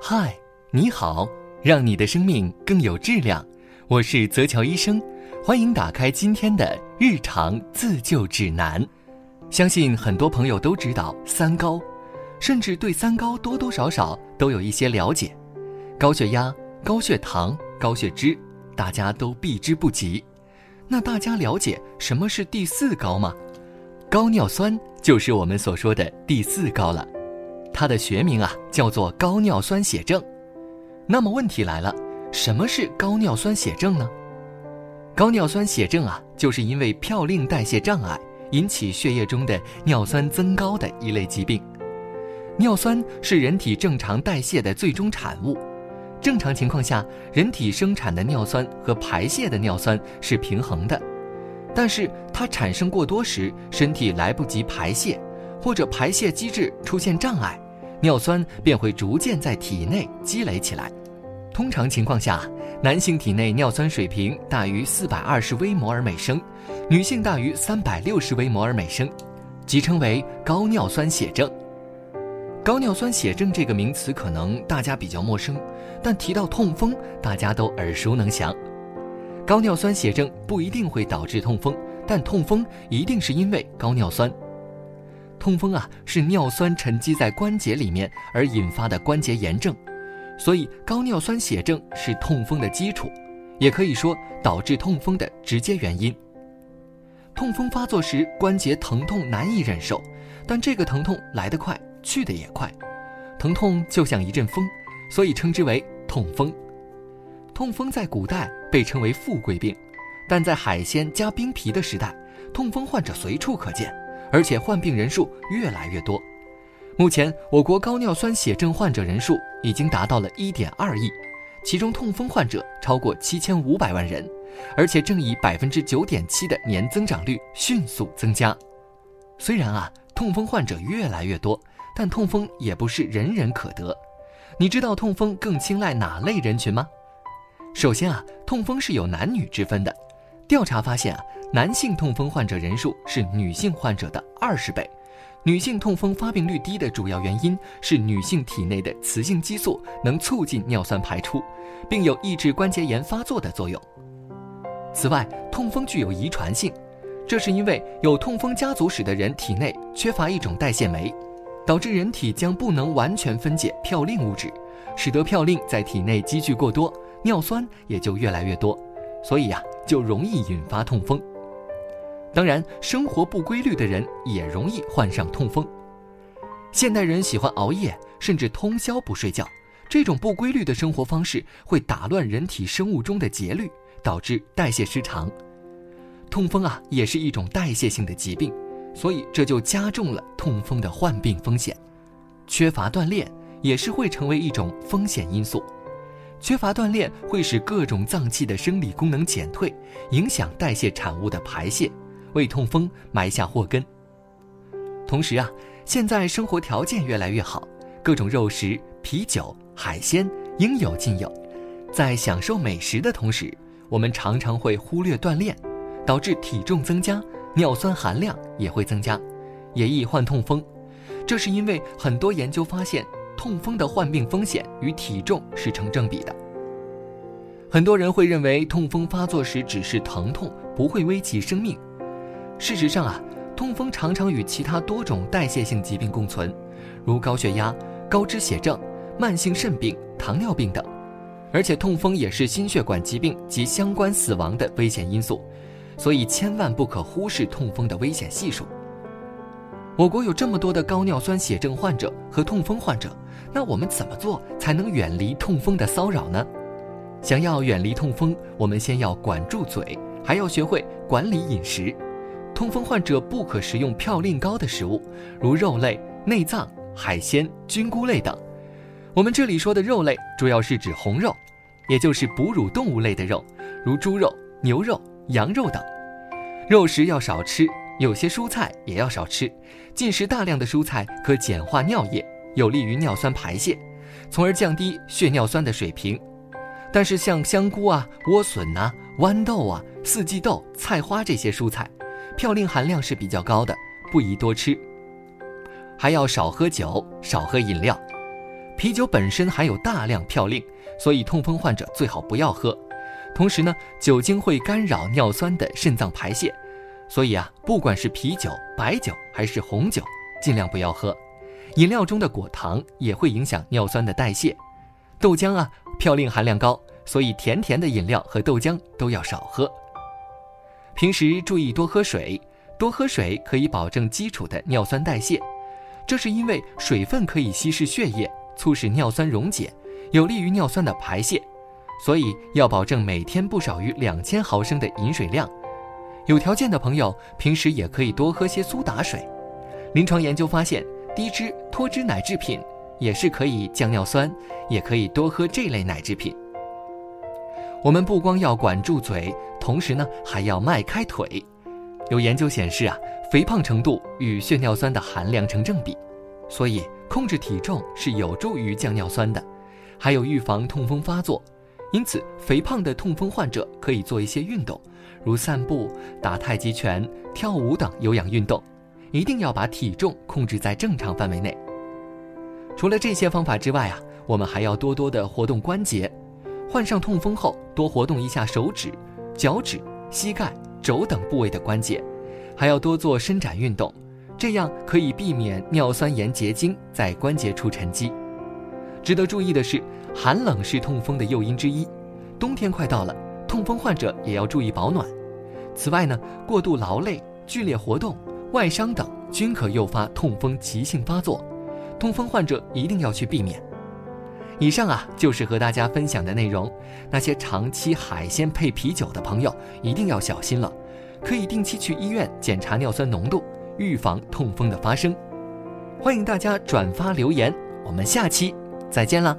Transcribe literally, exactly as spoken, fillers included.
嗨，你好，让你的生命更有质量，我是泽桥医生，欢迎打开今天的日常自救指南。相信很多朋友都知道三高，甚至对三高多多少少都有一些了解，高血压、高血糖、高血脂，大家都避之不及。那大家了解什么是第四高吗？高尿酸就是我们所说的第四高了，它的学名啊叫做高尿酸血症。那么问题来了，什么是高尿酸血症呢？高尿酸血症啊，就是因为嘌呤代谢障碍引起血液中的尿酸增高的一类疾病。尿酸是人体正常代谢的最终产物，正常情况下，人体生产的尿酸和排泄的尿酸是平衡的，但是它产生过多时，身体来不及排泄，或者排泄机制出现障碍，尿酸便会逐渐在体内积累起来。通常情况下，男性体内尿酸水平大于四百二十微摩尔每升，女性大于三百六十微摩尔每升，即称为高尿酸血症。高尿酸血症这个名词可能大家比较陌生，但提到痛风，大家都耳熟能详。高尿酸血症不一定会导致痛风，但痛风一定是因为高尿酸。痛风啊，是尿酸沉积在关节里面而引发的关节炎症，所以高尿酸血症是痛风的基础，也可以说导致痛风的直接原因。痛风发作时，关节疼痛难以忍受，但这个疼痛来得快，去得也快，疼痛就像一阵风，所以称之为痛风。痛风在古代被称为富贵病，但在海鲜加冰皮的时代，痛风患者随处可见，而且患病人数越来越多。目前我国高尿酸血症患者人数已经达到了 一点二亿，其中痛风患者超过七千五百万人，而且正以 百分之九点七 的年增长率迅速增加。虽然啊，痛风患者越来越多，但痛风也不是人人可得。你知道痛风更青睐哪类人群吗？首先啊，痛风是有男女之分的。调查发现啊，男性痛风患者人数是女性患者的二十倍。女性痛风发病率低的主要原因是女性体内的雌性激素能促进尿酸排出，并有抑制关节炎发作的作用。此外，痛风具有遗传性，这是因为有痛风家族史的人体内缺乏一种代谢酶，导致人体将不能完全分解嘌呤物质，使得嘌呤在体内积聚过多，尿酸也就越来越多，所以呀、啊，就容易引发痛风。当然，生活不规律的人也容易患上痛风。现代人喜欢熬夜，甚至通宵不睡觉，这种不规律的生活方式会打乱人体生物钟的节律，导致代谢失常。痛风啊，也是一种代谢性的疾病，所以这就加重了痛风的患病风险。缺乏锻炼也是会成为一种风险因素。缺乏锻炼会使各种脏器的生理功能减退，影响代谢产物的排泄，为痛风埋下祸根。同时啊，现在生活条件越来越好，各种肉食、啤酒、海鲜应有尽有。在享受美食的同时，我们常常会忽略锻炼，导致体重增加，尿酸含量也会增加，也易患痛风。这是因为很多研究发现，痛风的患病风险与体重是成正比的。很多人会认为痛风发作时只是疼痛，不会危及生命。事实上啊，痛风常常与其他多种代谢性疾病共存，如高血压、高脂血症、慢性肾病、糖尿病等。而且痛风也是心血管疾病及相关死亡的危险因素，所以千万不可忽视痛风的危险系数。我国有这么多的高尿酸血症患者和痛风患者，那我们怎么做才能远离痛风的骚扰呢？想要远离痛风，我们先要管住嘴，还要学会管理饮食。痛风患者不可食用嘌呤高的食物，如肉类、内脏、海鲜、菌菇类等。我们这里说的肉类主要是指红肉，也就是哺乳动物类的肉，如猪肉、牛肉、羊肉等。肉食要少吃，有些蔬菜也要少吃，进食大量的蔬菜可碱化尿液，有利于尿酸排泄，从而降低血尿酸的水平。但是像香菇啊、莴笋啊、豌豆啊、四季豆、菜花这些蔬菜，嘌呤含量是比较高的，不宜多吃。还要少喝酒，少喝饮料。啤酒本身含有大量嘌呤，所以痛风患者最好不要喝。同时呢，酒精会干扰尿酸的肾脏排泄，所以啊，不管是啤酒、白酒还是红酒，尽量不要喝。饮料中的果糖也会影响尿酸的代谢。豆浆啊，嘌呤含量高，所以甜甜的饮料和豆浆都要少喝。平时注意多喝水，多喝水可以保证基础的尿酸代谢。这是因为水分可以稀释血液，促使尿酸溶解，有利于尿酸的排泄。所以要保证每天不少于两千毫升的饮水量。有条件的朋友，平时也可以多喝些苏打水。临床研究发现，低脂、脱脂奶制品也是可以降尿酸，也可以多喝这类奶制品。我们不光要管住嘴，同时呢，还要迈开腿。有研究显示啊，肥胖程度与血尿酸的含量成正比，所以控制体重是有助于降尿酸的，还有预防痛风发作。因此，肥胖的痛风患者可以做一些运动，如散步、打太极拳、跳舞等有氧运动，一定要把体重控制在正常范围内。除了这些方法之外啊，我们还要多多的活动关节。患上痛风后，多活动一下手指、脚趾、膝盖、肘等部位的关节，还要多做伸展运动，这样可以避免尿酸盐结晶在关节处沉积。值得注意的是，寒冷是痛风的诱因之一，冬天快到了，痛风患者也要注意保暖。此外呢，过度劳累、剧烈活动、外伤等均可诱发痛风急性发作，痛风患者一定要去避免。以上啊，就是和大家分享的内容。那些长期海鲜配啤酒的朋友一定要小心了，可以定期去医院检查尿酸浓度，预防痛风的发生。欢迎大家转发留言，我们下期再见了。